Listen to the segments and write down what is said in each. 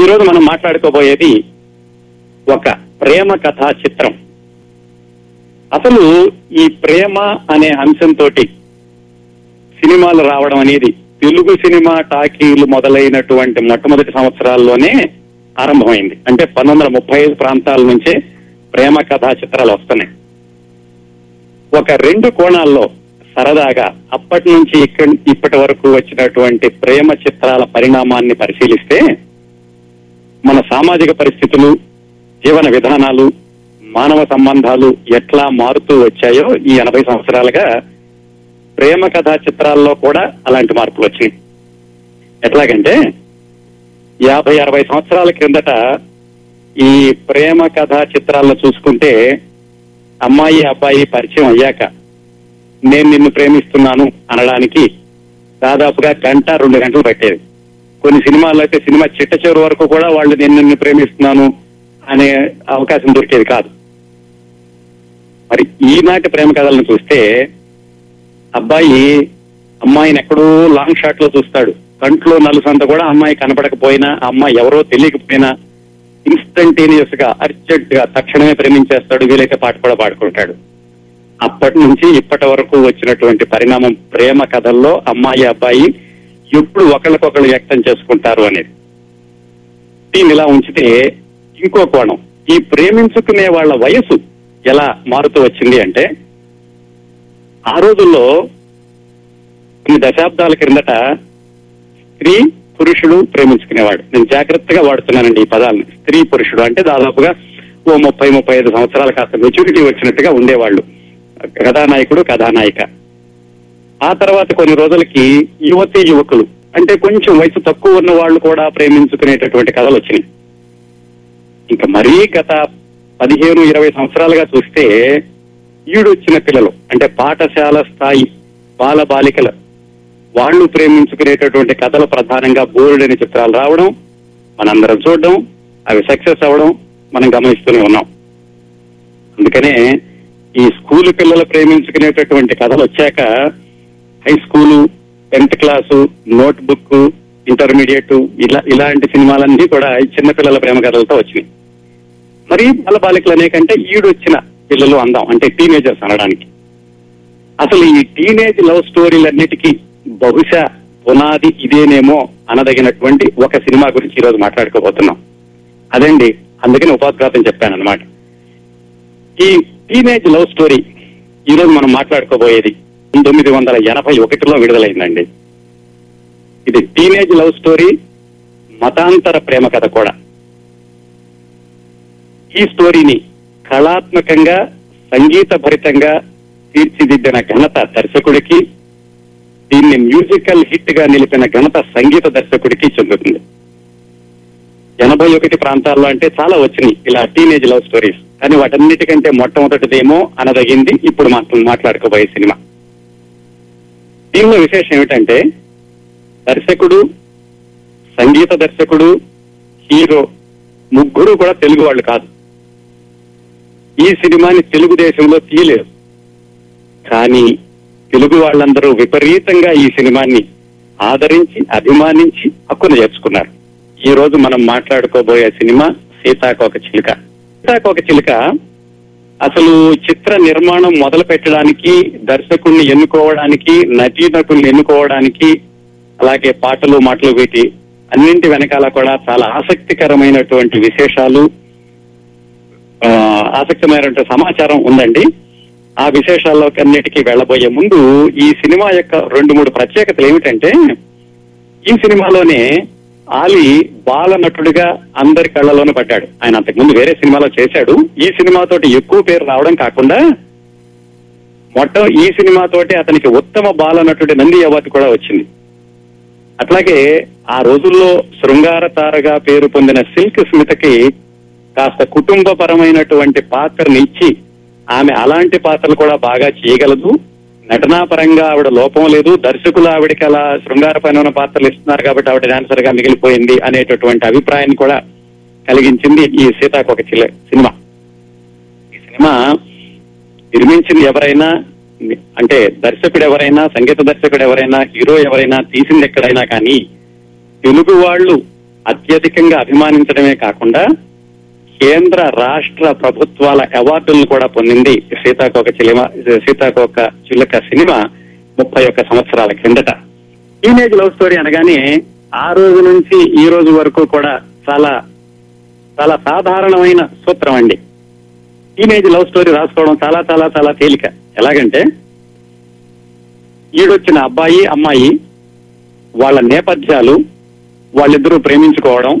ఈరోజు మనం మాట్లాడుకోబోయేది ఒక ప్రేమ కథా చిత్రం. అసలు ఈ ప్రేమ అనే అంశంతో సినిమాలు రావడం అనేది తెలుగు సినిమా టాకీలు మొదలైనటువంటి మొట్టమొదటి సంవత్సరాల్లోనే ఆరంభమైంది. అంటే 1935 ప్రాంతాల నుంచే ప్రేమ కథా చిత్రాలు వస్తున్నాయి. ఒక రెండు కోణాల్లో సరదాగా అప్పటి నుంచి ఇప్పటి వరకు వచ్చినటువంటి ప్రేమ చిత్రాల పరిణామాన్ని పరిశీలిస్తే మన సామాజిక పరిస్థితులు, జీవన విధానాలు, మానవ సంబంధాలు ఎట్లా మారుతూ వచ్చాయో ఈ 80 సంవత్సరాలుగా ప్రేమ కథా చిత్రాల్లో కూడా అలాంటి మార్పులు వచ్చాయి. ఎట్లాగంటే 50-60 సంవత్సరాల క్రిందట ఈ ప్రేమ కథా చిత్రాల్లో చూసుకుంటే అమ్మాయి అబ్బాయి పరిచయం అయ్యాక నేను నిన్ను ప్రేమిస్తున్నాను అనడానికి దాదాపుగా 1-2 గంటలు పట్టేది. కొన్ని సినిమాల్లో అయితే సినిమా చిట్ట చివరి వరకు కూడా వాళ్ళు నేను నిన్ను ప్రేమిస్తున్నాను అనే అవకాశం దొరికేది కాదు. మరి ఈనాటి ప్రేమ కథలను చూస్తే అబ్బాయి అమ్మాయిని ఎక్కడో లాంగ్ షాట్ లో చూస్తాడు. కంట్లో నలుసంత కూడా అమ్మాయి కనపడకపోయినా, అమ్మాయి ఎవరో తెలియకపోయినా ఇన్స్టంటేనియస్ గా, అర్జెంట్ గా తక్షణమే ప్రేమించేస్తాడు. వీలైతే పాట కూడా పాడుకుంటాడు. అప్పటి నుంచి ఇప్పటి వరకు వచ్చినటువంటి పరిణామం ప్రేమ కథల్లో అమ్మాయి అబ్బాయి ఎప్పుడు ఒకళ్ళకొకళ్ళు వ్యక్తం చేసుకుంటారు అనేది. దీన్ని ఇలా ఉంచితే ఇంకో కోణం, ఈ ప్రేమించుకునే వాళ్ళ వయసు ఎలా మారుతూ వచ్చింది అంటే, ఆ రోజుల్లో కొన్ని దశాబ్దాల క్రిందట స్త్రీ పురుషుడు ప్రేమించుకునేవాడు. నేను జాగ్రత్తగా వాడుతున్నానండి ఈ పదాలను. స్త్రీ పురుషుడు అంటే దాదాపుగా 30-35 సంవత్సరాల కాస్త మెచ్యూరిటీ వచ్చినట్టుగా ఉండేవాళ్ళు కథానాయకుడు కథానాయిక. ఆ తర్వాత కొన్ని రోజులకి యువతి యువకులు అంటే కొంచెం వయసు తక్కువ ఉన్న వాళ్ళు కూడా ప్రేమించుకునేటటువంటి కథలు వచ్చినాయి. ఇంకా మరీ గత 15-20 సంవత్సరాలుగా చూస్తే ఈడొచ్చిన పిల్లలు అంటే పాఠశాల స్థాయి బాల బాలికలు వాళ్ళు ప్రేమించుకునేటటువంటి కథలు ప్రధానంగా బోల్డ్ అనే చిత్రాలు రావడం, మనందరం చూడడం, అవి సక్సెస్ అవ్వడం మనం గమనిస్తూనే ఉన్నాం. అందుకనే ఈ స్కూల్ పిల్లలు ప్రేమించుకునేటటువంటి కథలు వచ్చాక high school, 10th class, note book, intermediate ఇలాంటి సినిమాలన్నీ కూడా ఈ చిన్న పిల్లల ప్రేమ కథలతో వచ్చినాయి. మరి బాల బాలికలు అనేకంటే ఈడొచ్చిన పిల్లలు అందాం అంటే టీనేజర్స్ అనడానికి. అసలు ఈ టీనేజ్ లవ్ స్టోరీలన్నిటికీ బహుశా పునాది ఇదేనేమో అనదగినటువంటి ఒక సినిమా గురించి ఈరోజు మాట్లాడుకోబోతున్నాం. అదండి, అందుకని ఉపోద్ఘాతం చెప్పానన్నమాట. ఈ టీనేజ్ లవ్ స్టోరీ ఈరోజు మనం మాట్లాడుకోబోయేది 1981లో విడుదలైందండి. ఇది టీనేజ్ లవ్ స్టోరీ, మతాంతర ప్రేమ కథ కూడా. ఈ స్టోరీని కళాత్మకంగా, సంగీత భరితంగా తీర్చిదిద్దిన ఘనత దర్శకుడికి, దీన్ని మ్యూజికల్ హిట్ గా నిలిపిన ఘనత సంగీత దర్శకుడికి చెందుతుంది. 81 ప్రాంతాల్లో అంటే చాలా వచ్చినాయి ఇలా టీనేజ్ లవ్ స్టోరీస్, కానీ వాటన్నిటికంటే మొట్టమొదటిదేమో అనదగింది ఇప్పుడు మనం మాట్లాడుకోబోయే సినిమా. దీనిలో విశేషం ఏమిటంటే దర్శకుడు, సంగీత దర్శకుడు, హీరో ముగ్గురు కూడా తెలుగు వాళ్ళు కాదు. ఈ సినిమాని తెలుగుదేశంలో తీయలేదు, కానీ తెలుగు వాళ్ళందరూ విపరీతంగా ఈ సినిమాని ఆదరించి, అభిమానించి హక్కును చేర్చుకున్నారు. ఈ రోజు మనం మాట్లాడుకోబోయే సినిమా సీతాకోకచిలుక. సీతాకోకచిలుక అసలు చిత్ర నిర్మాణం మొదలు పెట్టడానికి, దర్శకుడిని ఎన్నుకోవడానికి, నటీనటుల్ని ఎన్నుకోవడానికి, అలాగే పాటలు మాటలు వీటి అన్నింటి వెనకాల కూడా చాలా ఆసక్తికరమైనటువంటి విశేషాలు, ఆసక్తికరమైనటువంటి సమాచారం ఉందండి. ఆ విశేషాల్లోకి అన్నిటికీ వెళ్లబోయే ముందు ఈ సినిమా యొక్క 2-3 ప్రత్యేకతలు ఏమిటంటే, ఈ సినిమాలోనే ఆలీ బాల నటుడిగా అందరి కళ్లలోనూ పడ్డాడు. ఆయన అంతకుముందు వేరే సినిమాలో చేశాడు. ఈ సినిమాతో ఎక్కువ పేరు రావడం కాకుండా ఈ సినిమాతోటి అతనికి ఉత్తమ బాల నటుడి నంది అవార్డు కూడా వచ్చింది. అట్లాగే ఆ రోజుల్లో శృంగార తారగా పేరు పొందిన సిల్క్ స్మితకి కాస్త కుటుంబ పరమైనటువంటి పాత్రని ఇచ్చి ఆమె అలాంటి పాత్రలు కూడా బాగా చేయగలదు. నటనాపరంగా ఆవిడ లోపం లేదు. దర్శకులు ఆవిడకి అలా శృంగారపరమైన పాత్రలు ఇస్తున్నారు కాబట్టి ఆవిడ డాన్సర్ గా మిగిలిపోయింది అనేటటువంటి అభిప్రాయాన్ని కూడా కలిగించింది ఈ సీతాకోకచిలుక సినిమా. ఈ సినిమా నిర్మించింది ఎవరైనా అంటే దర్శకుడు ఎవరైనా, సంగీత దర్శకుడు ఎవరైనా, హీరో ఎవరైనా, తీసింది ఎక్కడైనా కానీ తెలుగు వాళ్ళు అత్యధికంగా అభిమానించడమే కాకుండా కేంద్ర రాష్ట్ర ప్రభుత్వాల అవార్డులను కూడా పొందింది. సీతాకోకచిలుక సినిమా 31 సంవత్సరాల కిందట. టీనేజ్ లవ్ స్టోరీ అనగానే ఆ రోజు నుంచి ఈ రోజు వరకు కూడా చాలా చాలా సాధారణమైన సూత్రం అండి. టీనేజ్ లవ్ స్టోరీ రాసుకోవడం చాలా చాలా చాలా తేలిక. ఎలాగంటే ఈడొచ్చిన అబ్బాయి అమ్మాయి, వాళ్ళ నేపథ్యాలు, వాళ్ళిద్దరూ ప్రేమించుకోవడం,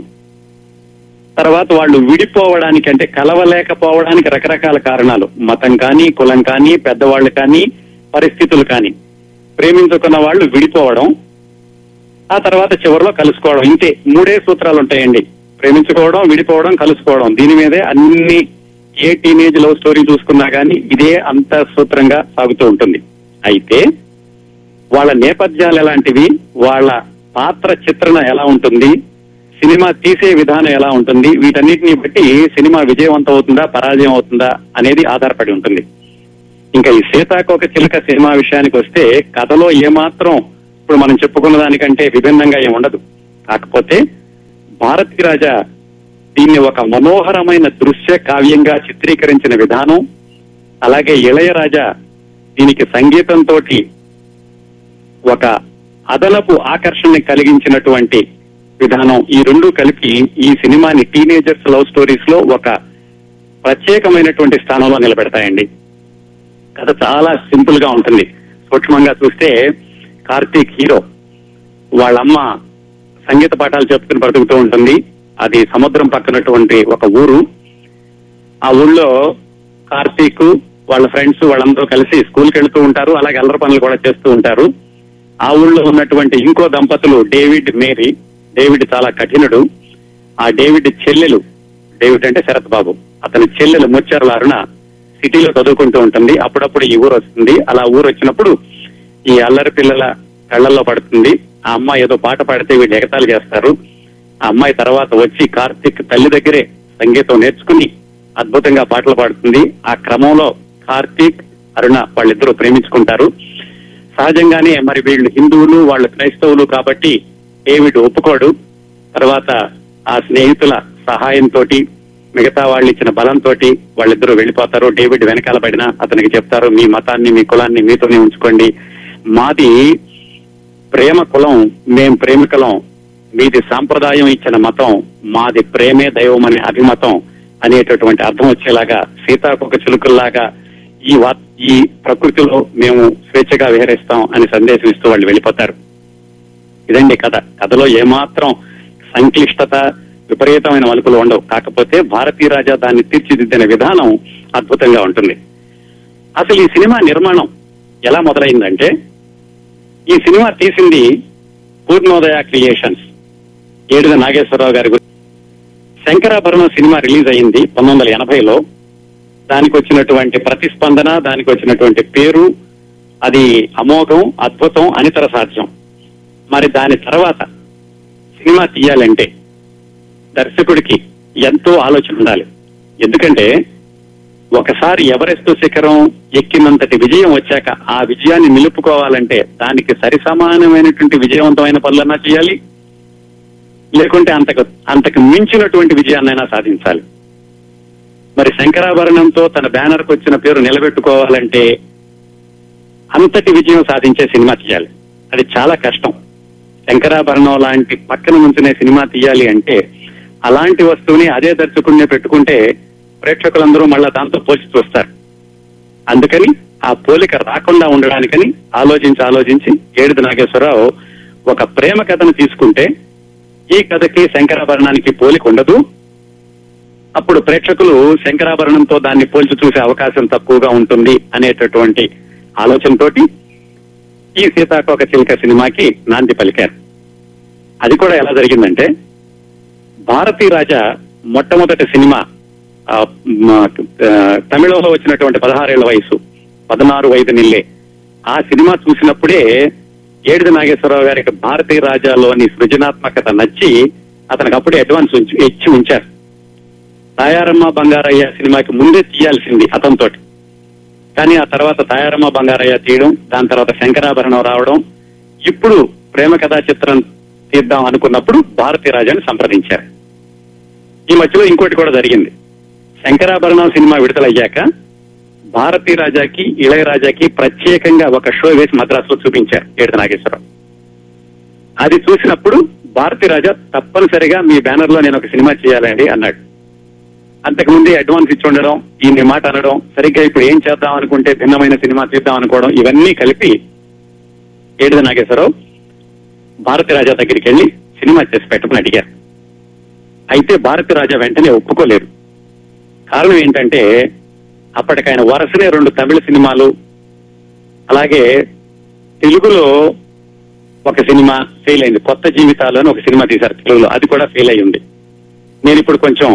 తర్వాత వాళ్ళు విడిపోవడానికి అంటే కలవలేకపోవడానికి రకరకాల కారణాలు, మతం కానీ, కులం కానీ, పెద్దవాళ్ళు కానీ, పరిస్థితులు కానీ, ప్రేమించుకున్న వాళ్ళు విడిపోవడం, ఆ తర్వాత చివరిలో కలుసుకోవడం. ఇంతే 3 సూత్రాలు ఉంటాయండి. ప్రేమించుకోవడం, విడిపోవడం, కలుసుకోవడం. దీని మీదే అన్ని, ఏ టీనేజ్ లవ్ స్టోరీ చూసుకున్నా కానీ ఇదే అంత సూత్రంగా సాగుతూ ఉంటుంది. అయితే వాళ్ళ నేపథ్యాలు ఎలాంటివి, వాళ్ళ పాత్ర చిత్రణ ఎలా ఉంటుంది, సినిమా తీసే విధానం ఎలా ఉంటుంది, వీటన్నిటిని బట్టి సినిమా విజయవంతం అవుతుందా పరాజయం అవుతుందా అనేది ఆధారపడి ఉంటుంది. ఇంకా ఈ సీతాకోకచిలుక సినిమా విషయానికి వస్తే కథలో ఏమాత్రం ఇప్పుడు మనం చెప్పుకున్న దానికంటే విభిన్నంగా ఏముండదు. కాకపోతే భారతీరాజా దీన్ని ఒక మనోహరమైన దృశ్య కావ్యంగా చిత్రీకరించిన విధానం, అలాగే ఇళయరాజా దీనికి సంగీతంతో ఒక అదనపు ఆకర్షణ కలిగించినటువంటి విధానం, ఈ రెండు కలిపి ఈ సినిమాని టీనేజర్స్ లవ్ స్టోరీస్ లో ఒక ప్రత్యేకమైనటువంటి స్థానంలో నిలబెడతాయండి. కథ చాలా సింపుల్ గా ఉంటుంది. సూక్ష్మంగా చూస్తే కార్తీక్ హీరో, వాళ్ళమ్మ సంగీత పాఠాలు చెప్పుకుని బ్రతుకుతూ ఉంటుంది. అది సముద్రం పక్కనటువంటి ఒక ఊరు. ఆ ఊళ్ళో కార్తీక్ వాళ్ళ ఫ్రెండ్స్ వాళ్ళందరూ కలిసి స్కూల్కి వెళ్తూ ఉంటారు, అలాగే అల్లరి పనులు కూడా చేస్తూ ఉంటారు. ఆ ఊళ్ళో ఉన్నటువంటి ఇంకో దంపతులు డేవిడ్, మేరీ. డేవిడ్ చాలా కఠినుడు. ఆ డేవిడ్ చెల్లెలు, డేవిడ్ అంటే శరత్ బాబు, అతని చెల్లెలు ముచ్చర్ల అరుణ సిటీలో చదువుకుంటూ ఉంటుంది. అప్పుడప్పుడు ఈ ఊరు వస్తుంది. అలా ఊరు వచ్చినప్పుడు ఈ అల్లరి పిల్లల కళ్ళల్లో పడుతుంది. ఆ అమ్మాయి ఏదో పాట పాడితే వీళ్ళు ఎగతాలు చేస్తారు. ఆ అమ్మాయి తర్వాత వచ్చి కార్తీక్ తల్లి దగ్గరే సంగీతం నేర్చుకుని అద్భుతంగా పాటలు పాడుతుంది. ఆ క్రమంలో కార్తీక్, అరుణ వాళ్ళిద్దరూ ప్రేమించుకుంటారు. సహజంగానే మరి వీళ్ళు హిందువులు, వాళ్ళు క్రైస్తవులు కాబట్టి డేవిడ్ ఒప్పుకోడు. తర్వాత ఆ స్నేహితుల సహాయంతో, మిగతా వాళ్ళు ఇచ్చిన బలంతో వాళ్ళిద్దరూ వెళ్ళిపోతారు. డేవిడ్ వెనకాల పడినా అతనికి చెప్తారు, మీ మతాన్ని మీ కులాన్ని మీతోనే ఉంచుకోండి, మాది ప్రేమ కులం, మేం ప్రేమికులం, మీది సాంప్రదాయం ఇచ్చిన మతం, మాది ప్రేమే దైవం అనే అభిమతం అనేటటువంటి అర్థం వచ్చేలాగా, సీతాకోకచిలుకల్లాగా ఈ ప్రకృతిలో మేము స్వేచ్ఛగా విహరిస్తాం అని సందేశం ఇస్తూ వాళ్ళు వెళ్ళిపోతారు. ఇదండి కథ. కథలో ఏమాత్రం సంక్లిష్టత, విపరీతమైన మలుపులు ఉండవు. కాకపోతే భారతీరాజా దాన్ని తీర్చిదిద్దిన విధానం అద్భుతంగా ఉంటుంది. అసలు ఈ సినిమా నిర్మాణం ఎలా మొదలైందంటే, ఈ సినిమా తీసింది పూర్ణోదయ క్రియేషన్స్, ఏడిద నాగేశ్వరరావు గారి గురించి. శంకరాభరణం సినిమా రిలీజ్ అయింది 1980లో. దానికి వచ్చినటువంటి ప్రతిస్పందన, దానికి వచ్చినటువంటి పేరు, అది అమోఘం, అద్భుతం, అనితర సాధ్యం. మరి దాని తర్వాత సినిమా తీయాలంటే దర్శకుడికి ఎంతో ఆలోచన ఉండాలి. ఎందుకంటే ఒకసారి ఎవరెస్ట్ శిఖరం ఎక్కినంతటి విజయం వచ్చాక ఆ విజయాన్ని నిలుపుకోవాలంటే దానికి సరిసమానమైనటువంటి విజయవంతమైన పనులన్నా చేయాలి, లేకుంటే అంతకు మించినటువంటి విజయాన్నైనా సాధించాలి. మరి శంకరాభరణంతో తన బ్యానర్కు వచ్చిన పేరు నిలబెట్టుకోవాలంటే అంతటి విజయం సాధించే సినిమా తీయాలి. అది చాలా కష్టం. శంకరాభరణం లాంటి పక్కన ముంచునే సినిమా తీయాలి అంటే అలాంటి వస్తువుని అదే దర్శకుడిని పెట్టుకుంటే ప్రేక్షకులందరూ మళ్ళా దాంతో పోల్చి చూస్తారు. అందుకని ఆ పోలిక రాకుండా ఉండడానికని ఆలోచించి ఏడిది నాగేశ్వరరావు ఒక ప్రేమ కథను తీసుకుంటే ఈ కథకి శంకరాభరణానికి పోలిక ఉండదు. అప్పుడు ప్రేక్షకులు శంకరాభరణంతో దాన్ని పోల్చి చూసే అవకాశం తక్కువగా ఉంటుంది అనేటటువంటి ఆలోచనతోటి ఈ సీతాకోకచిలుక సినిమాకి నాంది పలికారు. అది కూడా ఎలా జరిగిందంటే, భారతీరాజా మొట్టమొదటి సినిమా తమిళంలో వచ్చినటువంటి 16 వయసు 16 వయదు నిల్లే ఆ సినిమా చూసినప్పుడే ఏడిది నాగేశ్వరరావు గారికి భారతీరాజాలోని సృజనాత్మకత నచ్చి అతనికి అప్పుడే అడ్వాన్స్ ఇచ్చి ఉంచారు. తాయారమ్మ బంగారయ్య సినిమాకి ముందే తీయాల్సింది అతనితో, కానీ ఆ తర్వాత తాయారమ్మ బంగారయ్య తీయడం, దాని తర్వాత శంకరాభరణం రావడం, ఇప్పుడు ప్రేమ కథా చిత్రం తీద్దాం అనుకున్నప్పుడు భారతీరాజాని సంప్రదించారు. ఈ మధ్యలో ఇంకోటి కూడా జరిగింది. శంకరాభరణం సినిమా విడుదలయ్యాక భారతీరాజాకి ఇళయరాజాకి ప్రత్యేకంగా ఒక షో వేసి మద్రాసులో చూపించారు ఎడిద నాగేశ్వరరావు. అది చూసినప్పుడు భారతీరాజా తప్పనిసరిగా మీ బ్యానర్ లో నేను ఒక సినిమా చేయాలండి అన్నాడు. అంతకుముందే అడ్వాన్స్ ఇచ్చి ఉండడం, ఈ మాట అనడం, సరిగ్గా ఇప్పుడు ఏం చేద్దాం అనుకుంటే భిన్నమైన సినిమా చేద్దాం అనుకోవడం, ఇవన్నీ కలిపి ఎడిద నాగేశ్వరరావు భారతీరాజా దగ్గరికి వెళ్ళి సినిమా చేసి పెట్టమని అడిగారు. అయితే భారతీరాజా వెంటనే ఒప్పుకోలేదు. కారణం ఏంటంటే అప్పటికైన వరుసనే 2 తమిళ సినిమాలు, అలాగే తెలుగులో ఒక సినిమా ఫెయిల్ అయింది. కొత్త జీవితాలు అని ఒక సినిమా తీశారు తెలుగులో, అది కూడా ఫెయిల్ అయ్యింది. నేను ఇప్పుడు కొంచెం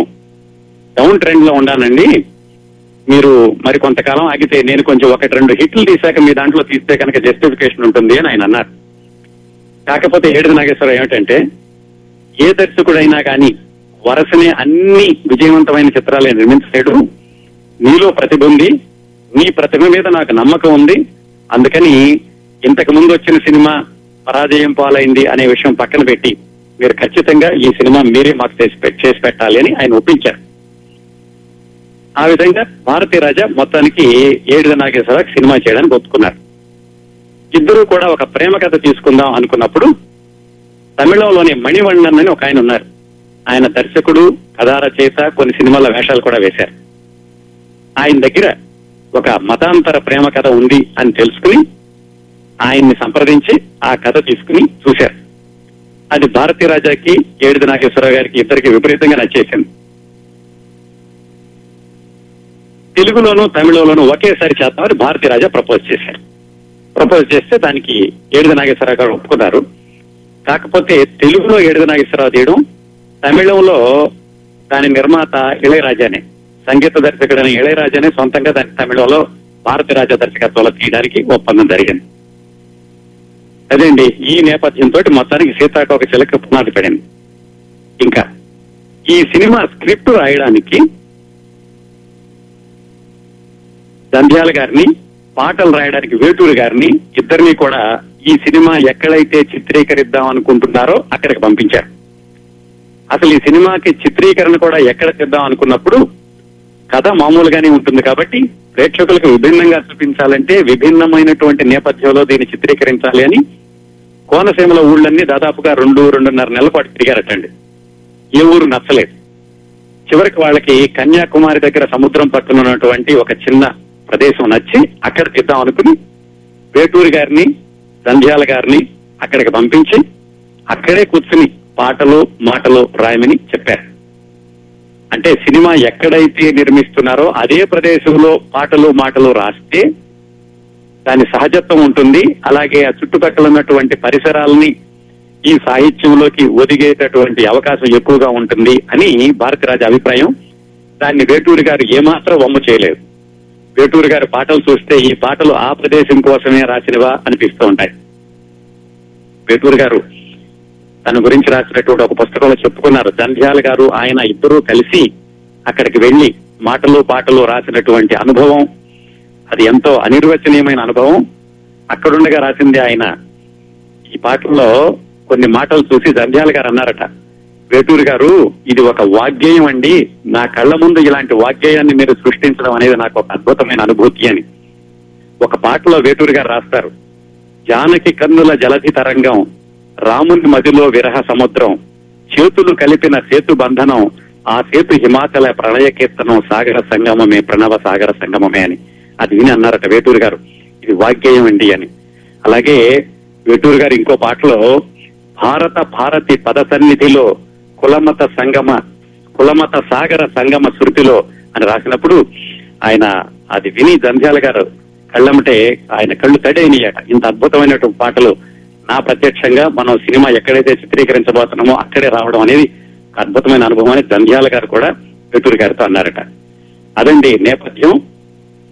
డౌన్ ట్రెండ్ లో ఉన్నానండి, మీరు మరి కొంతకాలం ఆగితే నేను కొంచెం 1-2 హిట్లు తీశాక మీ దాంట్లో తీస్తే కనుక జస్టిఫికేషన్ ఉంటుంది అని ఆయన అన్నారు. కాకపోతే ఎడిద నాగేశ్వరరావు ఏమిటంటే, ఏ దర్శకుడైనా కానీ వరుసనే అన్ని విజయవంతమైన చిత్రాలే నిర్మించలేడు, నీలో ప్రతిభ ఉంది, నీ ప్రతిభ మీద నాకు నమ్మకం ఉంది, అందుకని ఇంతకు ముందు వచ్చిన సినిమా పరాజయం పాలైంది అనే విషయం పక్కన పెట్టి మీరు ఖచ్చితంగా ఈ సినిమా మీరే మాకు చేసి పెట్టాలి అని ఆయన ఒప్పించారు. ఆ విధంగా భారతీరాజా మొత్తానికి ఎడిద నాగేశ్వరరావు సినిమా చేయడానికి ఒప్పుకున్నారు. ఇద్దరూ కూడా ఒక ప్రేమ కథ తీసుకుందాం అనుకున్నప్పుడు తమిళంలోని మణివణన్ అని ఒక ఆయన ఉన్నారు. ఆయన దర్శకుడు, కథారచయిత, కొన్ని సినిమాల వేషాలు కూడా వేశారు. ఆయన దగ్గర ఒక మతాంతర ప్రేమ కథ ఉంది అని తెలుసుకుని ఆయన్ని సంప్రదించి ఆ కథ తీసుకుని చూశారు. అది భారతీరాజాకి ఎడిద నాగేశ్వరరావు గారికి ఇద్దరికి విపరీతంగా నచ్చేసింది. తెలుగులోను తమిళంలోనూ ఒకేసారి చేద్దామని భారతీరాజా ప్రపోజ్ చేశారు. ప్రపోజ్ చేస్తే దానికి ఎడిద నాగేశ్వరరావు గారు ఒప్పుకున్నారు. కాకపోతే తెలుగులో ఎడిద నాగేశ్వరరావు తీయడం, తమిళంలో దాని నిర్మాత ఇళయరాజానే, సంగీత దర్శకుడైన ఇళయరాజానే సొంతంగా దాని తమిళంలో భారతీరాజా దర్శకత్వంలో తీయడానికి ఒప్పందం జరిగింది. అదేండి, ఈ నేపథ్యంతో మొత్తానికి సీతాకోకచిలుక పునాది పడింది. ఇంకా ఈ సినిమా స్క్రిప్ట్ రాయడానికి దంధ్యాల గారిని, పాటలు రాయడానికి వేటూరు గారిని, ఇద్దరిని కూడా ఈ సినిమా ఎక్కడైతే చిత్రీకరిద్దాం అనుకుంటున్నారో అక్కడికి పంపించారు. అసలు ఈ సినిమాకి చిత్రీకరణ కూడా ఎక్కడ చేద్దాం అనుకున్నప్పుడు కథ మామూలుగానే ఉంటుంది కాబట్టి ప్రేక్షకులకు విభిన్నంగా చూపించాలంటే విభిన్నమైనటువంటి నేపథ్యంలో దీన్ని చిత్రీకరించాలి అని కోనసీమల ఊళ్ళన్నీ దాదాపుగా 2-2.5 నెలల పాటు తిరిగారటండి. ఏ ఊరు నచ్చలేదు. చివరికి వాళ్ళకి కన్యాకుమారి దగ్గర సముద్రం పక్కన ఉన్నటువంటి ఒక చిన్న ప్రదేశం నచ్చి అక్కడ తీద్దాం అనుకుని వేటూరి గారిని, దంధ్యాల గారిని అక్కడికి పంపించి అక్కడే కూర్చుని పాటలు మాటలు రాయమని చెప్పారు. అంటే సినిమా ఎక్కడైతే నిర్మిస్తున్నారో అదే ప్రదేశంలో పాటలు మాటలు రాస్తే దాని సహజత్వం ఉంటుంది. అలాగే ఆ చుట్టుపక్కల ఉన్నటువంటి పరిసరాలని ఈ సాహిత్యంలోకి ఒదిగేటటువంటి అవకాశం ఎక్కువగా ఉంటుంది అని భారతీరాజ అభిప్రాయం. దాన్ని వేటూరి గారు ఏమాత్రం వమ్ము చేయలేదు. వేటూరి గారు పాటలు చూస్తే ఈ పాటలు ఆ ప్రదేశం కోసమే రాసినవా అనిపిస్తూ ఉంటాయి. వేటూరి గారు తన గురించి రాసినటువంటి ఒక పుస్తకంలో చెప్పుకున్నారు. దంధ్యాల గారు ఆయన ఇద్దరూ కలిసి అక్కడికి వెళ్లి మాటలు పాటలు రాసినటువంటి అనుభవం అది ఎంతో అనిర్వచనీయమైన అనుభవం. అక్కడుండగా రాసింది ఆయన. ఈ పాటల్లో కొన్ని మాటలు చూసి దంధ్యాల గారు అన్నారట, వేటూరి గారు ఇది ఒక వాగ్గేయం అండి, నా కళ్ళ ముందు ఇలాంటి వాగ్గేయాన్ని మీరు సృష్టించడం అనేది నాకు ఒక అద్భుతమైన అనుభూతి అని. ఒక పాటలో వేటూరి గారు రాస్తారు, జానకి కన్నుల జలధి తరంగం, రాముని మదిలో విరహ సముద్రం, చేతులు కలిపిన సేతు బంధనం, ఆ సేతు హిమాచల ప్రణయ కీర్తనం, సాగర సంగమమే ప్రణవ సాగర సంగమమే అని. అది విని అన్నారట వేటూరు గారు ఇది వాగ్గేయం అండి అని. అలాగే వేటూరు గారు ఇంకో పాటలో భారత భారతి పద సన్నిధిలో కులమత సాగర సంగమ శృతిలో అని రాసినప్పుడు ఆయన అది విని దంధ్యాల గారు కళ్ళమంటే ఆయన కళ్ళు తడైనయట. ఇంత అద్భుతమైనటువంటి పాటలు నా ప్రత్యక్షంగా మనం సినిమా ఎక్కడైతే చిత్రీకరించబోతున్నామో అక్కడే రావడం అనేది అద్భుతమైన అనుభవం అని దంధ్యాల గారు కూడా వేటూరి గారితో అన్నారట. అదండి నేపథ్యం,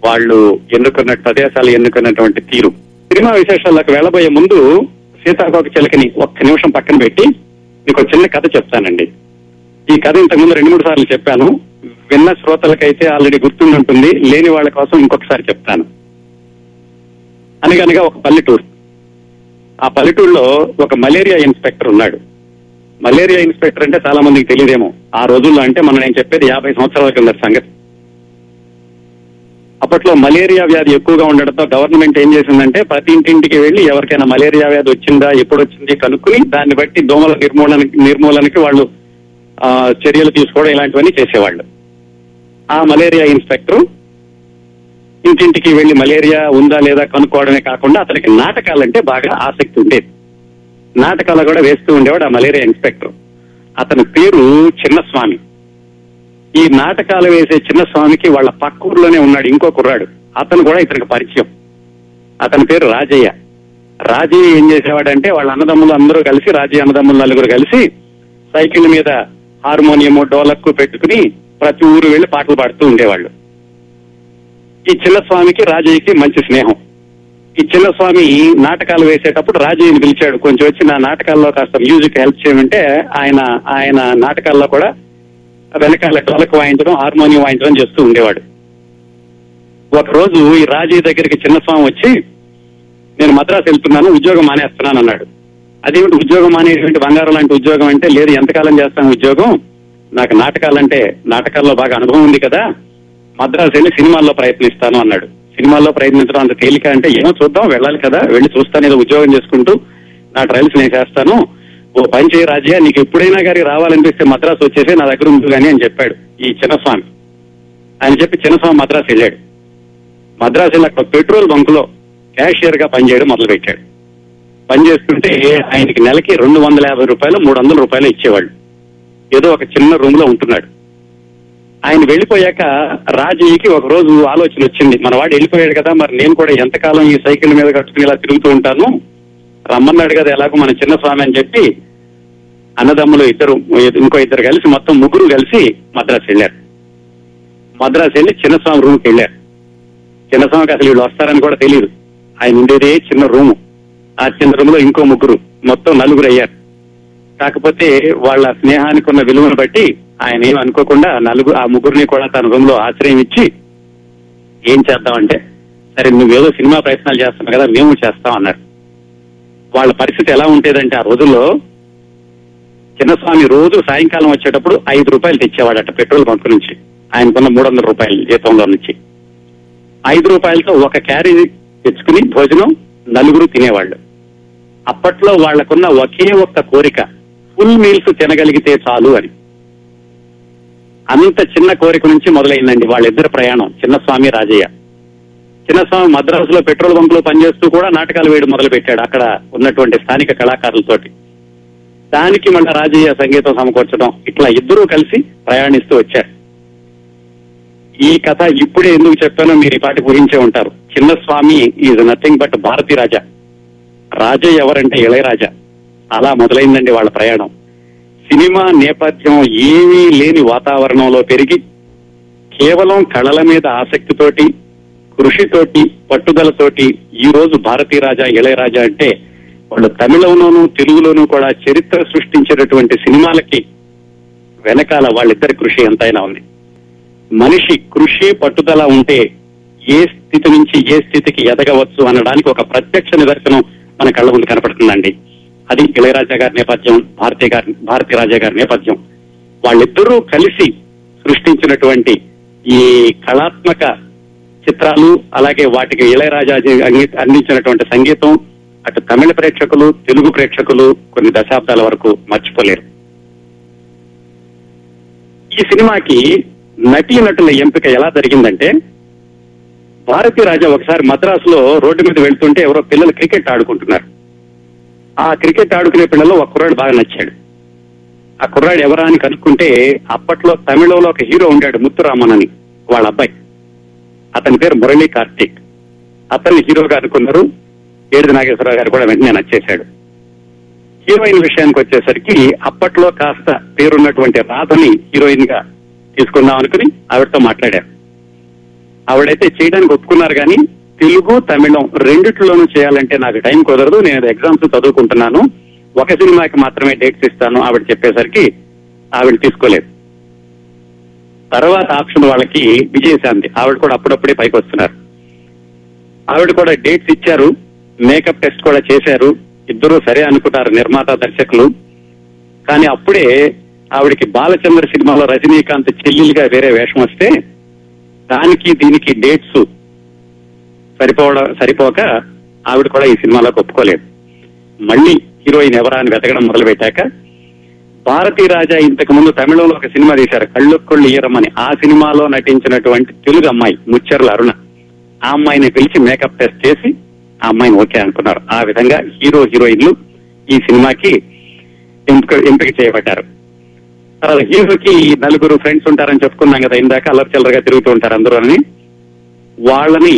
వాళ్ళు ఎన్నుకున్న ప్రదేశాలు, ఎన్నుకున్నటువంటి తీరు. సినిమా విశేషాలకు వెళ్ళబోయే ముందు సీతాకోకచిలుకని ఒక్క నిమిషం పక్కన పెట్టి మీకు చిన్న కథ చెప్తానండి. ఈ కథ ఇంతకుముందు 2-3 సార్లు చెప్పాను, విన్న శ్రోతలకైతే ఆల్రెడీ గుర్తుండి ఉంటుంది, లేని వాళ్ళ కోసం ఇంకొకసారి చెప్తాను. అనగనగా ఒక పల్లెటూరు. ఆ పల్లెటూరులో ఒక మలేరియా ఇన్స్పెక్టర్ ఉన్నాడు. మలేరియా ఇన్స్పెక్టర్ అంటే చాలా మందికి తెలియదేమో. ఆ రోజుల్లో అంటే మనం నేను చెప్పేది 50 సంవత్సరాల కింద సంగతి. అప్పట్లో మలేరియా వ్యాధి ఎక్కువగా ఉండడంతో గవర్నమెంట్ ఏం చేసిందంటే ప్రతి ఇంటింటికి వెళ్లి ఎవరికైనా మలేరియా వ్యాధి వచ్చిందా, ఎప్పుడు వచ్చింది కనుక్కుని దాన్ని బట్టి దోమల నిర్మూలనకి వాళ్ళు చర్యలు తీసుకోవడం ఇలాంటివన్నీ చేసేవాళ్ళు. ఆ మలేరియా ఇన్స్పెక్టర్ ఇంటింటికి వెళ్లి మలేరియా ఉందా లేదా కనుక్కోవడమే కాకుండా అతనికి నాటకాలంటే బాగా ఆసక్తి ఉండేది. నాటకాలు కూడా వేస్తూ ఉండేవాడు ఆ మలేరియా ఇన్స్పెక్టర్. అతని పేరు చిన్నస్వామి. ఈ నాటకాలు వేసే చిన్నస్వామికి వాళ్ళ పక్క ఊర్లోనే ఉన్నాడు ఇంకో కుర్రాడు, అతను కూడా ఇతనికి పరిచయం. అతని పేరు రాజయ్య. రాజయ్య ఏం చేసేవాడంటే వాళ్ళ అన్నదమ్ములు అందరూ కలిసి, రాజయ్య అన్నదమ్ములు నలుగురు కలిసి సైకిల్ మీద హార్మోనియము డోలక్కు పెట్టుకుని ప్రతి ఊరు వెళ్లి పాటలు పాడుతూ ఉండేవాళ్ళు. ఈ చిన్నస్వామికి రాజయ్యకి మంచి స్నేహం. ఈ చిన్నస్వామి నాటకాలు వేసేటప్పుడు రాజయ్యని పిలిచాడు, కొంచెం వచ్చి నా నాటకాల్లో కాస్త మ్యూజిక్ హెల్ప్ చేయమంటే ఆయన ఆయన నాటకాల్లో కూడా వెనకాల డోలకు వాయించడం, హార్మోనియం వాయించడం చేస్తూ ఉండేవాడు. ఒకరోజు ఈ రాజయ్య దగ్గరికి చిన్నస్వామి వచ్చి, నేను మద్రాసు వెళ్తున్నాను, ఉద్యోగం మానేస్తున్నాను అన్నాడు. అదేమిటి ఉద్యోగం మానేటువంటి బంగారం లాంటి ఉద్యోగం అంటే, లేదు ఎంతకాలం చేస్తాను ఉద్యోగం, నాకు నాటకాలంటే నాటకాల్లో బాగా అనుభవం ఉంది కదా, మద్రాసు వెళ్ళి సినిమాల్లో ప్రయత్నిస్తాను అన్నాడు. సినిమాల్లో ప్రయత్నించడం అంత తేలిక అంటే, ఏమో చూద్దాం, వెళ్ళాలి కదా, వెళ్ళి చూస్తాను, ఏదో ఉద్యోగం చేసుకుంటూ నా ట్రయల్స్ నేను చేస్తాను, ఓ పని చేయి రాజయ్య, నీకు ఎప్పుడైనా కానీ రావాలనిపిస్తే మద్రాసు వచ్చేసి నా దగ్గర ఉంటుంది కానీ అని చెప్పాడు ఈ చిన్నస్వామి. ఆయన చెప్పి చిన్నస్వామి మద్రాసు వెళ్ళాడు. మద్రాసు వెళ్ళి అక్కడ పెట్రోల్ బంక్ లో క్యాషియర్ గా పనిచేయడం మొదలుపెట్టాడు. పనిచేస్తుంటే ఆయనకి నెలకి $250, $300 ఇచ్చేవాళ్ళు. ఏదో ఒక చిన్న రూమ్ లో ఉంటున్నాడు. ఆయన వెళ్ళిపోయాక రాజయ్యకి ఒక రోజు ఆలోచన వచ్చింది, మన వాడు వెళ్ళిపోయాడు కదా, మరి నేను కూడా ఎంతకాలం ఈ సైకిల్ మీద కట్టుకుని ఇలా తిరుగుతూ ఉంటాను, రమ్మన్నాడు కదా ఎలాగో మన చిన్నస్వామి అని చెప్పి అన్నదమ్ములు ఇంకో ఇద్దరు కలిసి మొత్తం ముగ్గురు కలిసి మద్రాసు వెళ్ళారు. మద్రాసు వెళ్ళి చిన్నస్వామి రూమ్కి వెళ్ళారు. చిన్నస్వామికి అసలు వీళ్ళు వస్తారని కూడా తెలియదు. ఆయన ఉండేదే చిన్న రూము. ఆ చిన్న రూమ్ లో ఇంకో ముగ్గురు, మొత్తం 4 అయ్యారు. కాకపోతే వాళ్ళ స్నేహానికి ఉన్న విలువను బట్టి ఆయన ఏం అనుకోకుండా ఆ 3 కూడా తన రూమ్ లో ఆశ్రయం ఇచ్చి, ఏం చేద్దామంటే, సరే నువ్వేదో సినిమా ప్రయత్నాలు చేస్తున్నావు కదా, మేము చేస్తాం అన్నారు. వాళ్ళ పరిస్థితి ఎలా ఉండేదంటే, ఆ రోజుల్లో చిన్నస్వామి రోజు సాయంకాలం వచ్చేటప్పుడు ₹5 తెచ్చేవాడట పెట్రోల్ బంక్ నుంచి, ఆయనకున్న $300 జీతంలో నుంచి. ₹5తో ఒక క్యారేజీ తెచ్చుకుని భోజనం నలుగురు తినేవాళ్ళు. అప్పట్లో వాళ్లకున్న ఒకే ఒక్క కోరిక, ఫుల్ మీల్స్ తినగలిగితే చాలు అని. అంత చిన్న కోరిక నుంచి మొదలైందండి వాళ్ళిద్దరు ప్రయాణం, చిన్నస్వామి రాజయ్య. చిన్నస్వామి మద్రాసులో పెట్రోల్ బంక్ లో పనిచేస్తూ కూడా నాటకాలు వేయడం మొదలుపెట్టాడు అక్కడ ఉన్నటువంటి స్థానిక కళాకారులతోటి. దానికి మన రాజయ్య సంగీతం సమకూర్చడం, ఇట్లా ఇద్దరూ కలిసి ప్రయాణిస్తూ వచ్చారు. ఈ కథ ఇప్పుడే ఎందుకు చెప్పానో మీరు ఈ పాటి గురించే ఉంటారు. Chinnaswamy is nothing but Bharathiraja. Rajaiah ఎవరంటే ఇళయరాజా. అలా మొదలైందండి వాళ్ళ ప్రయాణం. సినిమా నేపథ్యం ఏమీ లేని వాతావరణంలో పెరిగి కేవలం కళల మీద ఆసక్తితోటి, కృషితోటి, పట్టుదలతోటి ఈ రోజు భారతీరాజా, ఇళయరాజా అంటే వాళ్ళు తమిళంలోనూ తెలుగులోనూ కూడా చరిత్ర సృష్టించేటటువంటి సినిమాలకి వెనకాల వాళ్ళిద్దరి కృషి ఎంతైనా ఉంది. మనిషి కృషి పట్టుదల ఉంటే ఏ స్థితి నుంచి ఏ స్థితికి ఎదగవచ్చు అనడానికి ఒక ప్రత్యక్ష నిదర్శనం మన కళ్ళ ముందు కనపడుతుందండి. అది ఇళయరాజా గారి నేపథ్యం, భారతీరాజా గారి నేపథ్యం. వాళ్ళిద్దరూ కలిసి సృష్టించినటువంటి ఈ కళాత్మక చిత్రాలు, అలాగే వాటికి ఇళయరాజా అందించినటువంటి సంగీతం అటు తమిళ ప్రేక్షకులు, తెలుగు ప్రేక్షకులు కొన్ని దశాబ్దాల వరకు మర్చిపోలేరు. ఈ సినిమాకి నటీనటుల ఎంపిక ఎలా జరిగిందంటే, భారతీరాజా ఒకసారి మద్రాసులో రోడ్డు మీద వెళ్తుంటే ఎవరో పిల్లలు క్రికెట్ ఆడుకుంటున్నారు. ఆ క్రికెట్ ఆడుకునే పిల్లల్లో ఒక కుర్రాడు బాగా నచ్చాడు. ఆ కుర్రాడు ఎవరా అని కనుక్కుంటే, అప్పట్లో తమిళంలో ఒక హీరో ఉండాడు ముత్తురామన్ అని, వాళ్ళ అబ్బాయి, అతని పేరు మురళి కార్తీక్. అతన్ని హీరోగా అనుకున్నారు. ఎడిద నాగేశ్వరరావు గారు కూడా వెంటనే నచ్చేశాడు. హీరోయిన్ విషయానికి వచ్చేసరికి, అప్పట్లో కాస్త పేరున్నటువంటి రాధని హీరోయిన్ గా తీసుకుందాం అనుకుని ఆవిడతో మాట్లాడారు. ఆవిడైతే చేయడానికి ఒప్పుకున్నారు, కానీ తెలుగు తమిళం రెండిట్లోనూ చేయాలంటే నాకు టైం కుదరదు, నేను ఎగ్జామ్స్ చదువుకుంటున్నాను, ఒక సినిమాకి మాత్రమే డేట్స్ ఇస్తాను ఆవిడ చెప్పేసరికి ఆవిడ తీసుకోలేదు. తర్వాత ఆప్షన్ వాళ్ళకి విజయశాంతి, ఆవిడ కూడా అప్పుడప్పుడే పైకి వస్తున్నారు. ఆవిడ కూడా డేట్స్ ఇచ్చారు, మేకప్ టెస్ట్ కూడా చేశారు. ఇద్దరూ సరే అనుకున్నారు నిర్మాత దర్శకులు. కానీ అప్పుడే ఆవిడికి బాలచంద్ర సినిమాలో రజనీకాంత్ చెల్లెలుగా వేరే వేషం వస్తే దానికి దీనికి డేట్స్ సరిపోక ఆవిడ కూడా ఈ సినిమాలో ఒప్పుకోలేదు. మళ్ళీ హీరోయిన్ ఎవరా అని వెతకడం మొదలు పెట్టాక భారతీరాజా ఇంతకు ముందు తమిళంలో ఒక సినిమా తీశారు కళ్ళొక్కళ్ళు ఈరమ్మని, ఆ సినిమాలో నటించినటువంటి తెలుగు అమ్మాయి ముచ్చర్ల అరుణ, ఆ అమ్మాయిని పిలిచి మేకప్ టెస్ట్ చేసి ఆ అమ్మాయిని ఓకే అనుకున్నారు. ఆ విధంగా హీరో హీరోయిన్లు ఈ సినిమాకి ఎంపిక చేయబడ్డారు. తర్వాత హీరోకి నలుగురు ఫ్రెండ్స్ ఉంటారని చెప్పుకున్నాం కదా ఇందాక, అల్లరి చిల్లరగా తిరుగుతూ ఉంటారు అందరూ అని. వాళ్ళని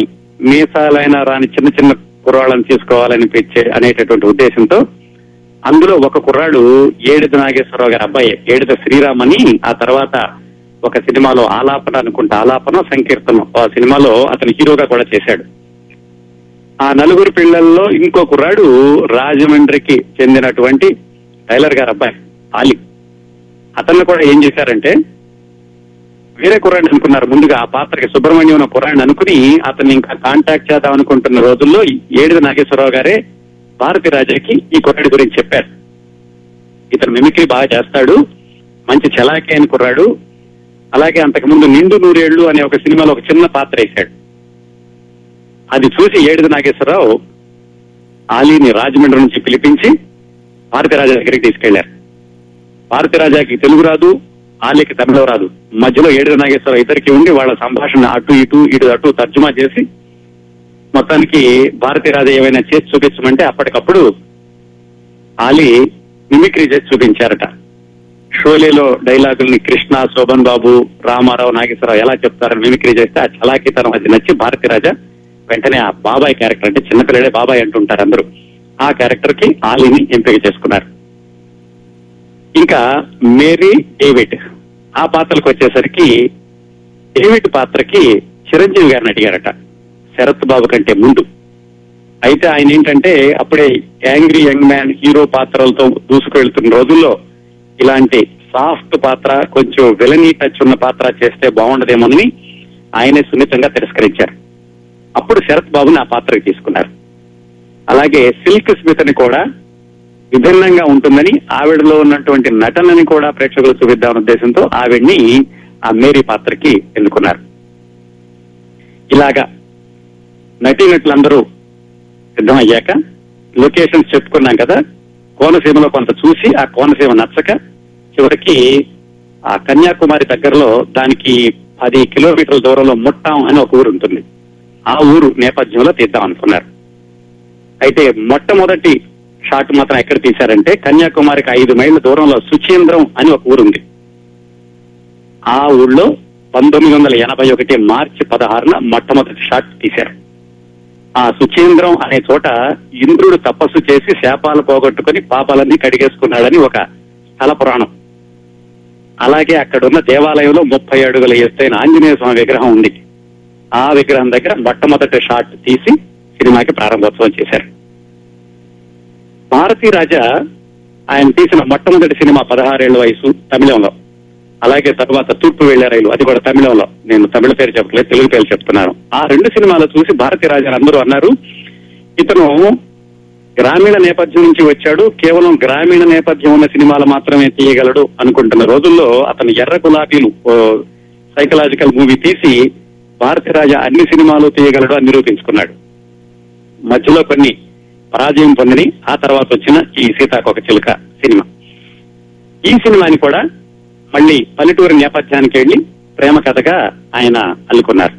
మీసాలైనా రాని చిన్న చిన్న కుర్రాళ్ళని తీసుకోవాలనిపించే అనేటటువంటి ఉద్దేశంతో అందులో ఒక కుర్రాడు ఏడిద నాగేశ్వరరావు గారి అబ్బాయి ఏడిద శ్రీరామ్ అని, ఆ తర్వాత ఒక సినిమాలో ఆలాపన అనుకుంటా, ఆలాపన సంకీర్తనం ఆ సినిమాలో అతను హీరోగా కూడా చేశాడు. ఆ నలుగురు పిల్లల్లో ఇంకో కుర్రాడు రాజమండ్రికి చెందినటువంటి టైలర్ గారి అబ్బాయి అలీ. అతన్ని కూడా ఏం చేశారంటే వేరే కుర్రాడిని అనుకున్నారు ముందుగా ఆ పాత్రకి, సుబ్రహ్మణ్యం కుర్రాడిని అనుకుని అతన్ని ఇంకా కాంటాక్ట్ చేద్దాం అనుకుంటున్న రోజుల్లో ఏడిద నాగేశ్వరరావు గారే భారతీరాజాకి ఈ కుర్రాడి గురించి చెప్పారు. ఇతను మిమిక్రీ బాగా చేస్తాడు, మంచి చలాకీ అని కుర్రాడు, అలాగే అంతకుముందు నిండు నూరేళ్లు అనే ఒక సినిమాలో ఒక చిన్న పాత్ర వేశాడు. అది చూసి ఏడిద నాగేశ్వరరావు ఆలీని రాజమండ్రి నుంచి పిలిపించి భారతీరాజా దగ్గరికి తీసుకెళ్లారు. భారతీరాజాకి తెలుగు రాదు, ఆలీకి తమిళం రాదు, మధ్యలో ఏడిద నాగేశ్వరరావు ఇద్దరికి ఉండి వాళ్ళ సంభాషణ అటు ఇటు ఇటు అటు తర్జుమా చేసి మొత్తానికి భారతీరాజా ఏమైనా చేసి చూపించమంటే అప్పటికప్పుడు ఆలీ మిమిక్రీ చేసి చూపించారట. షోలేలో డైలాగుల్ని కృష్ణ, శోభన్ బాబు, రామారావు, నాగేశ్వరరావు ఎలా చెప్తారని మిమిక్రీ చేస్తే ఆ చలాకీతనం అది నచ్చి భారతీరాజా వెంటనే ఆ బాబాయ్ క్యారెక్టర్, అంటే చిన్నపిల్లడే బాబాయ్ అంటుంటారు అందరూ, ఆ క్యారెక్టర్ కి ఆలీని ఎంపిక చేసుకున్నారు. ఇంకా మేరీ డేవిడ్ ఆ పాత్రలకు వచ్చేసరికి డేవిడ్ పాత్రకి చిరంజీవి గారిని అడిగారట శరత్ బాబు కంటే ముందు. అయితే ఆయన ఏంటంటే అప్పుడే యాంగ్రీ యంగ్ మ్యాన్ హీరో పాత్రలతో దూసుకెళ్తున్న రోజుల్లో ఇలాంటి సాఫ్ట్ పాత్ర, కొంచెం విలనీ టచ్ ఉన్న పాత్ర చేస్తే బాగుండదేమోనని ఆయనే సున్నితంగా తిరస్కరించారు. అప్పుడు శరత్ బాబుని ఆ పాత్రకి తీసుకున్నారు. అలాగే సిల్క్ స్మితని కూడా విభిన్నంగా ఉంటుందని, ఆవిడలో ఉన్నటువంటి నటనని కూడా ప్రేక్షకులు చూపిద్దామన్న ఉద్దేశంతో ఆవిడ్ని ఆ మేరీ పాత్రకి ఎన్నుకున్నారు. ఇలాగా నటీనటులందరూ సిద్ధమయ్యాక లొకేషన్స్ చెప్పుకున్నాం కదా, కోనసీమలో కొంత చూసి ఆ కోనసీమ నచ్చక చివరికి ఆ కన్యాకుమారి దగ్గరలో దానికి 10 కిలోమీటర్ల దూరంలో ముట్టాం అని ఒక ఊరు ఉంటుంది, ఆ ఊరు నేపథ్యంలో తీద్దాం అనుకున్నారు. అయితే మొట్టమొదటి షాట్ మాత్రం ఎక్కడ తీశారంటే కన్యాకుమారికి 5 మైళ్ళ దూరంలో సుచీంద్రం అని ఒక ఊరుంది. ఆ ఊళ్ళో 1981 మార్చి 16న మొట్టమొదటి షాట్ తీశారు. ఆ సుచీంద్రం అనే చోట ఇంద్రుడు తపస్సు చేసి శాపాలు పోగొట్టుకుని పాపాలన్నీ కడిగేసుకున్నాడని ఒక స్థల పురాణం. అలాగే అక్కడున్న దేవాలయంలో 30 అడుగుల ఎత్తైన ఆంజనేయ స్వామి విగ్రహం ఉంది. ఆ విగ్రహం దగ్గర మొట్టమొదటి షాట్ తీసి సినిమాకి ప్రారంభోత్సవం చేశారు. భారతీరాజా ఆయన తీసిన మొట్టమొదటి సినిమా 16 ఏళ్ల వయసు తమిళంలో, అలాగే తర్వాత తూర్పు వెళ్లే రైలు అది కూడా తమిళంలో, నేను తమిళ పేరు చెప్పలేదు తెలుగు పేరు చెప్తున్నాను. ఆ 2 సినిమాలు చూసి భారతీరాజా అందరూ అన్నారు ఇతను గ్రామీణ నేపథ్యం నుంచి వచ్చాడు, కేవలం గ్రామీణ నేపథ్యం ఉన్న సినిమాలు మాత్రమే తీయగలడు అనుకుంటున్న రోజుల్లో అతను ఎర్ర గులాబీలు సైకలాజికల్ మూవీ తీసి భారతీరాజా అన్ని సినిమాలు తీయగలడు అని నిరూపించుకున్నాడు. మధ్యలో కొన్ని పరాజయం పొందిని, ఆ తర్వాత వచ్చిన ఈ సీతాకోకచిలుక సినిమా, ఈ సినిమాని కూడా మళ్ళీ పల్లెటూరు నేపథ్యానికి వెళ్లి ప్రేమ కథగా ఆయన అనుకున్నారు.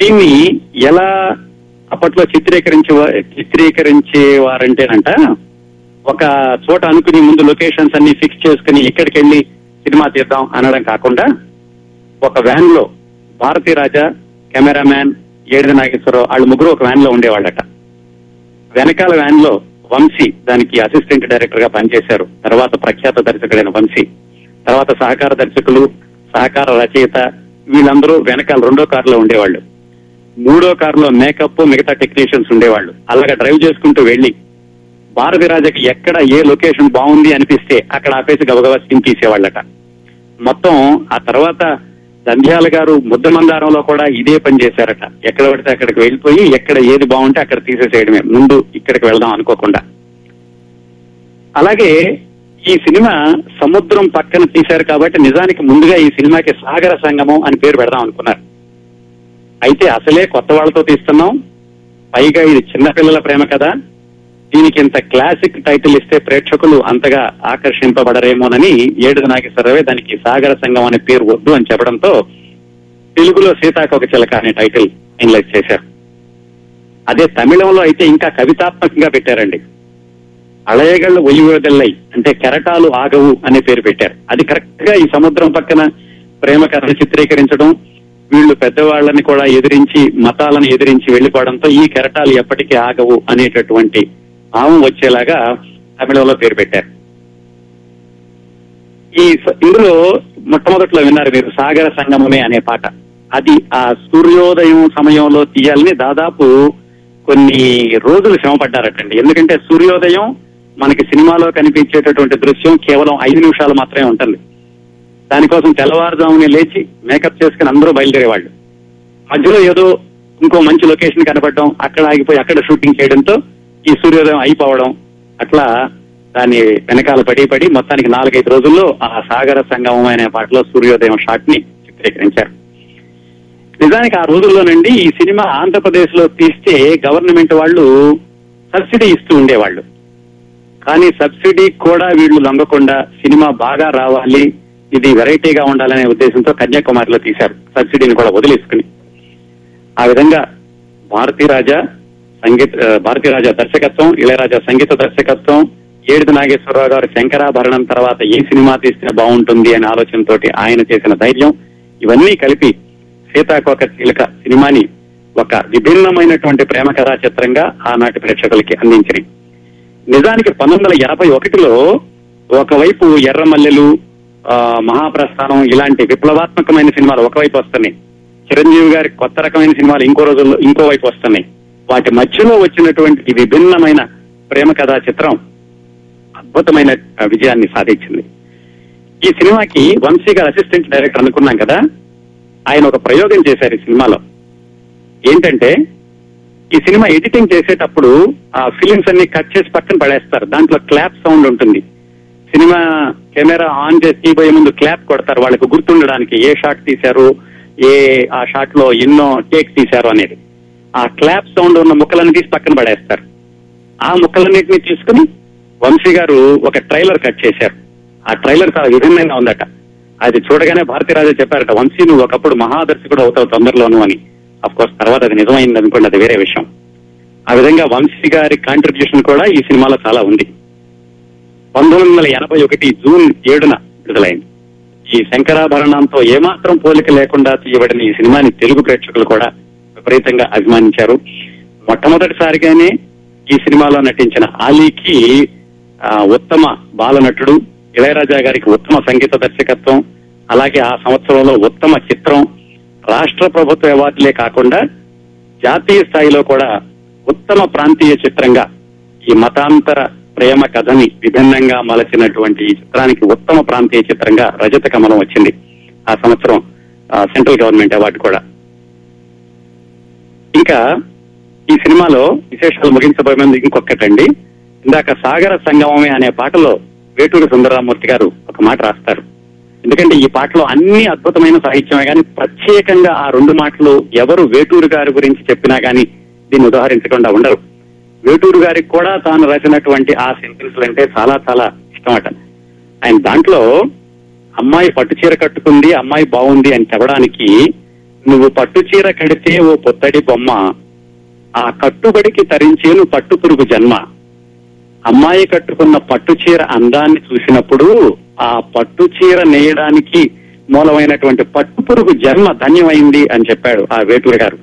దీన్ని ఎలా అప్పట్లో చిత్రీకరించేవారంటేనంట ఒక చోట అనుకుని ముందు లొకేషన్స్ అన్ని ఫిక్స్ చేసుకుని ఎక్కడికి వెళ్ళి సినిమా తీద్దాం అనడం కాకుండా ఒక వ్యాన్ లో భారతీరాజా, కెమెరామ్యాన్ ఏడిద నాగేశ్వరరావు వాళ్ళు ముగ్గురు ఒక వ్యాన్ లో ఉండేవాళ్ళట. వెనకాల వ్యాన్ లో వంశీ, దానికి అసిస్టెంట్ డైరెక్టర్ గా పనిచేశారు, తర్వాత ప్రఖ్యాత దర్శకుడైన వంశీ, తర్వాత సహకార దర్శకులు, సహకార రచయిత, వీళ్ళందరూ వెనకాల 2వ కారులో ఉండేవాళ్ళు. 3వ కారులో మేకప్, మిగతా టెక్నీషియన్స్ ఉండేవాళ్ళు. అలాగే డ్రైవ్ చేసుకుంటూ వెళ్లి భారతీరాజకి ఎక్కడ ఏ లొకేషన్ బాగుంది అనిపిస్తే అక్కడ ఆపేసి గబగబా సీన్ తీసేవాళ్ళట మొత్తం. ఆ తర్వాత దంధ్యాల గారు ముద్దమందారంలో కూడా ఇదే పని చేశారట. ఎక్కడ పడితే అక్కడికి వెళ్ళిపోయి ఎక్కడ ఏది బాగుంటే అక్కడ తీసేసేయడమే, ముందు ఇక్కడికి వెళ్దాం అనుకోకుండా. అలాగే ఈ సినిమా సముద్రం పక్కన తీశారు కాబట్టి నిజానికి ముందుగా ఈ సినిమాకి సాగర సంగమం అని పేరు పెడదాం అనుకున్నారు. అయితే అసలే కొత్త వాళ్ళతో తీస్తున్నాం, పైగా ఇది చిన్నపిల్లల ప్రేమ కదా, దీనికి ఇంత క్లాసిక్ టైటిల్ ఇస్తే ప్రేక్షకులు అంతగా ఆకర్షింపబడరేమోనని ఏడుద నాగేశ్వరరావే దానికి సాగర సంగం అనే పేరు వద్దు అని చెప్పడంతో తెలుగులో సీతాకోకచిలుక అనే టైటిల్ ఇన్లైట్ చేశారు. అదే తమిళంలో అయితే ఇంకా కవితాత్మకంగా పెట్టారండి, అలయగళ్ళు ఒలివెదల్లై అంటే కెరటాలు ఆగవు అనే పేరు పెట్టారు. అది కరెక్ట్ గా ఈ సముద్రం పక్కన ప్రేమ కథను చిత్రీకరించడం, వీళ్ళు పెద్దవాళ్ళని కూడా ఎదిరించి మతాలను ఎదిరించి వెళ్లిపోవడంతో ఈ కెరటాలు ఎప్పటికీ ఆగవు అనేటటువంటి భావం వచ్చేలాగా తమిళంలో పేరు పెట్టారు. ఇందులో మొట్టమొదట్లో విన్నారు మీరు సాగర సంగమమే అనే పాట, అది ఆ సూర్యోదయం సమయంలో తీయాలని దాదాపు కొన్ని రోజులు శ్రమ పడ్డారటండి. ఎందుకంటే సూర్యోదయం మనకి సినిమాలో కనిపించేటటువంటి దృశ్యం కేవలం 5 నిమిషాలు మాత్రమే ఉంటుంది. దానికోసం తెల్లవారుజామునే లేచి మేకప్ చేసుకుని అందరూ బయలుదేరేవాళ్ళు. మధ్యలో ఏదో ఇంకో మంచి లొకేషన్ కనపడడం, అక్కడ ఆగిపోయి అక్కడ షూటింగ్ చేయడంతో ఈ సూర్యోదయం అయిపోవడం, అట్లా దాని వెనకాల పడి మొత్తానికి 4-5 రోజుల్లో ఆ సాగర సంగమం అనే పాటలో సూర్యోదయం షాట్ ని చిత్రీకరించారు. నిజానికి ఆ రోజుల్లోనండి ఈ సినిమా ఆంధ్రప్రదేశ్ లో తీస్తే గవర్నమెంట్ వాళ్ళు సబ్సిడీ ఇస్తూ ఉండేవాళ్ళు. కానీ సబ్సిడీ కూడా వీళ్ళు నమ్మకుండా సినిమా బాగా రావాలి, ఇది వెరైటీగా ఉండాలనే ఉద్దేశంతో కన్యాకుమారిలో తీశారు, సబ్సిడీని కూడా వదిలేసుకుని. ఆ విధంగా భారతీరాజా దర్శకత్వం, ఇళయరాజా సంగీత దర్శకత్వం, ఏడుద నాగేశ్వరరావు గారు శంకరాభరణం తర్వాత ఏ సినిమా తీస్తే బాగుంటుంది అనే ఆలోచనతో ఆయన చేసిన ధైర్యం, ఇవన్నీ కలిపి సీతాకోకచిలుక సినిమాని ఒక విభిన్నమైనటువంటి ప్రేమ కథా చిత్రంగా ఆనాటి ప్రేక్షకులకి అందించినాయి. నిజానికి 1951లో ఒకవైపు ఎర్రమల్లెలు, మహాప్రస్థానం ఇలాంటి విప్లవాత్మకమైన సినిమాలు ఒకవైపు వస్తున్నాయి, చిరంజీవి గారి కొత్త రకమైన సినిమాలు ఇంకోవైపు వస్తున్నాయి. వాటి మధ్యలో వచ్చినటువంటి విభిన్నమైన ప్రేమ కథా చిత్రం అద్భుతమైన విజయాన్ని సాధించింది. ఈ సినిమాకి వంశీ గారు అసిస్టెంట్ డైరెక్టర్ అనుకున్నాం కదా, ఆయన ఒక ప్రయోగం చేశారు ఈ సినిమాలో. ఏంటంటే ఈ సినిమా ఎడిటింగ్ చేసేటప్పుడు ఆ ఫిలిమ్స్ అన్ని కట్ చేసి పక్కన పడేస్తారు, దాంట్లో క్లాప్ సౌండ్ ఉంటుంది. సినిమా కెమెరా ఆన్ చేసి తీయబోయే ముందు క్లాప్ కొడతారు వాళ్ళకు గుర్తుండడానికి, ఏ షాట్ తీశారు, ఆ షాట్ లో ఎన్నో టేక్స్ తీశారు అనేది. ఆ క్లాప్ సౌండ్ ఉన్న ముక్కలన్నీ తీసి పక్కన పడేస్తారు. ఆ ముక్కలన్నింటినీ తీసుకుని వంశీ గారు ఒక ట్రైలర్ కట్ చేశారు. ఆ ట్రైలర్ చాలా విభిన్నంగా ఉందట. అది చూడగానే భారతీరాజా చెప్పారట, వంశీ నువ్వు ఒకప్పుడు మహాదర్శకుడు అవుతావు తొందరలోను అని. అఫ్ కోర్స్ తర్వాత అది నిజమైంది అనుకోండి, అది వేరే విషయం. ఆ విధంగా వంశీ గారి కాంట్రిబ్యూషన్ కూడా ఈ సినిమాలో చాలా ఉంది. 1981 జూన్ 7న విడుదలైంది. ఈ శంకరాభరణంతో ఏమాత్రం పోలిక లేకుండా తీయబడిన ఈ సినిమాని తెలుగు ప్రేక్షకులు కూడా విపరీతంగా అభిమానించారు. మొట్టమొదటిసారిగానే ఈ సినిమాలో నటించిన అలీకి ఉత్తమ బాలనటుడు, ఇళయరాజా గారికి ఉత్తమ సంగీత దర్శకత్వం, అలాగే ఆ సంవత్సరంలో ఉత్తమ చిత్రం, రాష్ట్ర ప్రభుత్వ అవార్డులే కాకుండా జాతీయ స్థాయిలో కూడా ఉత్తమ ప్రాంతీయ చిత్రంగా ఈ మతాంతర ప్రేమ కథని విభిన్నంగా మలచినటువంటి ఈ చిత్రానికి ఉత్తమ ప్రాంతీయ చిత్రంగా రజత కమలం వచ్చింది ఆ సంవత్సరం, సెంట్రల్ గవర్నమెంట్ అవార్డు కూడా. ఇంకా ఈ సినిమాలో విశేషాలు ముగించబోయేది ఇంకొకటండి. ఇందాక సాగర సంగమమే అనే పాటలో వేటూరి సుందరరామూర్తి గారు ఒక మాట రాస్తారు. ఎందుకంటే ఈ పాటలో అన్ని అద్భుతమైన సాహిత్యమే, కానీ ప్రత్యేకంగా ఆ 2 మాటలు ఎవరు వేటూరు గారి గురించి చెప్పినా కానీ దీన్ని ఉదాహరించకుండా ఉండరు. వేటూరు గారికి కూడా తాను రాసినటువంటి ఆ సెంటెన్సులు అంటే చాలా చాలా ఇష్టమట. ఆయన దాంట్లో అమ్మాయి పట్టుచీర కట్టుకుంది, అమ్మాయి బాగుంది అని చెప్పడానికి, నువ్వు పట్టుచీర కడితే ఓ పొత్తడి బొమ్మ, ఆ కట్టుబడికి తరించేను పట్టు పురుగు జన్మ, అమ్మాయి కట్టుకున్న పట్టుచీర అందాన్ని చూసినప్పుడు ఆ పట్టుచీర నేయడానికి మూలమైనటువంటి పట్టు పురుగు జన్మ ధన్యమైంది అని చెప్పాడు ఆ వేటూరి గారు.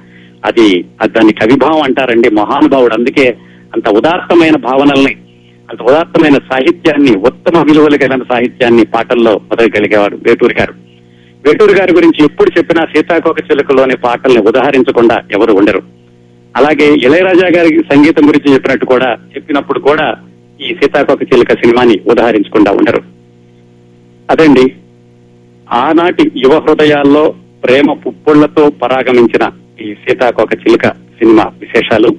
దాన్ని కవిభావం అంటారండి, మహానుభావుడు. అందుకే అంత ఉదాత్తమైన భావనల్ని, అంత ఉదాత్తమైన సాహిత్యాన్ని, ఉత్తమ విలువలు కలిగిన సాహిత్యాన్ని పాటల్లో పొందగలిగేవారు వేటూరి గారు. వేటూరి గారి గురించి ఎప్పుడు చెప్పినా సీతాకోకచిలుకలోని పాటల్ని ఉదాహరించకుండా ఎవరు ఉండరు. అలాగే ఇళయరాజా గారి సంగీతం గురించి చెప్పినప్పుడు కూడా ఈ సీతాకోకచిలుక సినిమాని ఉదాహరించకుండా ఉండరు. అదండి ఆనాటి యువ హృదయాల్లో ప్రేమ పుప్పొళ్లతో పరాగమించిన ఈ సీతాకోకచిలుక సినిమా విశేషాలు.